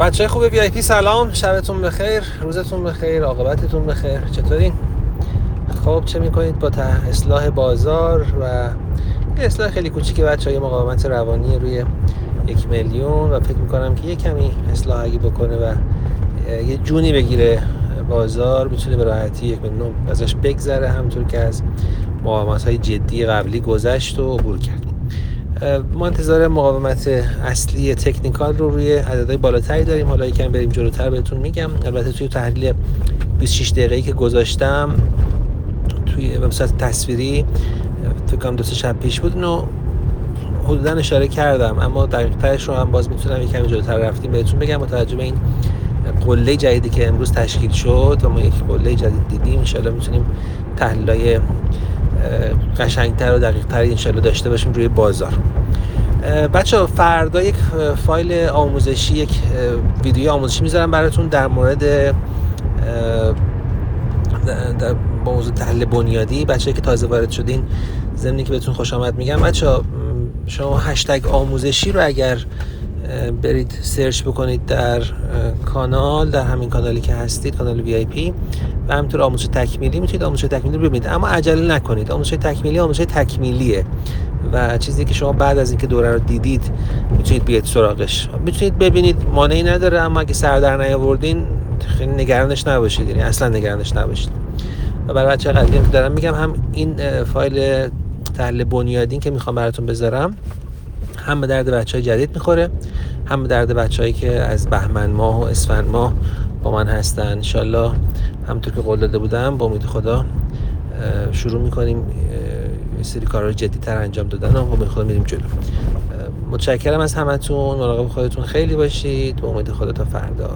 بچه خوبه وی آی پی سلام، شبتون بخیر، روزتون بخیر، عاقبتتون بخیر. چطورین؟ خب چه میکنید با اصلاح بازار و یه اصلاح خیلی کوچیکی بچه‌های مقاومت روانی روی 1 میلیون و فکر میکنم که یه کمی اصلاح اگه بکنه و یه جونی بگیره بازار میتونه به راحتی 1 میلیون ازش بگذره، همونطور که از مقاومت‌های جدی قبلی گذشت و عبور کرد. ما انتظار مقاومت اصلی تکنیکال رو روی عددهای بالاتری داریم. حالا یکم بریم جلوتر بهتون میگم. البته توی تحلیل 26 دقیقه‌ای که گذاشتم توی وبسایت تصویری فکر کنم 2 شب پیش بود اینو حدوداً اشاره کردم، اما دقیق‌ترش رو هم باز میتونم یکم جلوتر رفتیم بهتون بگم. با توجه به این قله جدیدی که امروز تشکیل شد و ما یک قله جدید دیدیم، ان شاءالله میتونیم تحلیل‌های قشنگتر و دقیق‌تر انشالله داشته باشیم روی بازار. بچه‌ها فردا یک فایل آموزشی، یک ویدیو آموزشی میذارم براتون در مورد با موضوع تحلیل بنیادی. بچه‌ای که تازه وارد شدین ضمن اینکه بهتون خوش آمد میگم، بچه‌ها شما هشتگ آموزشی رو اگر برید سرچ بکنید در کانال، در همین کانالی که هستید، کانال وی آی پی و همینطور آموزش تکمیلی، میتونید آموزش تکمیلی رو ببینید، اما عجله نکنید. آموزش تکمیلی آموزش تکمیلیه و چیزی که شما بعد از اینکه دوره رو دیدید میتونید بیاید سراغش، میتونید ببینید، مانعی نداره، اما اگه سر در نیاوردین خیلی نگرانش نباشید، یعنی اصلا نگرانش نباشید. و برای بچه‌های قدیم دارم میگم، هم این فایل تحلیل بنیادین که میخوام براتون بذارم هم به درد بچهای جدید میخوره، هم به درد بچهایی که از بهمن ماه و اسفند ماه با من هستن. ان شاءالله همونطور که قول داده بودم با امید خدا شروع میکنیم یه سری کارا جدیتر انجام دادن و با امید خدا میریم جلو. متشکرم از همتون، مراقب خودتون خیلی باشید، با امید خدا تا فردا.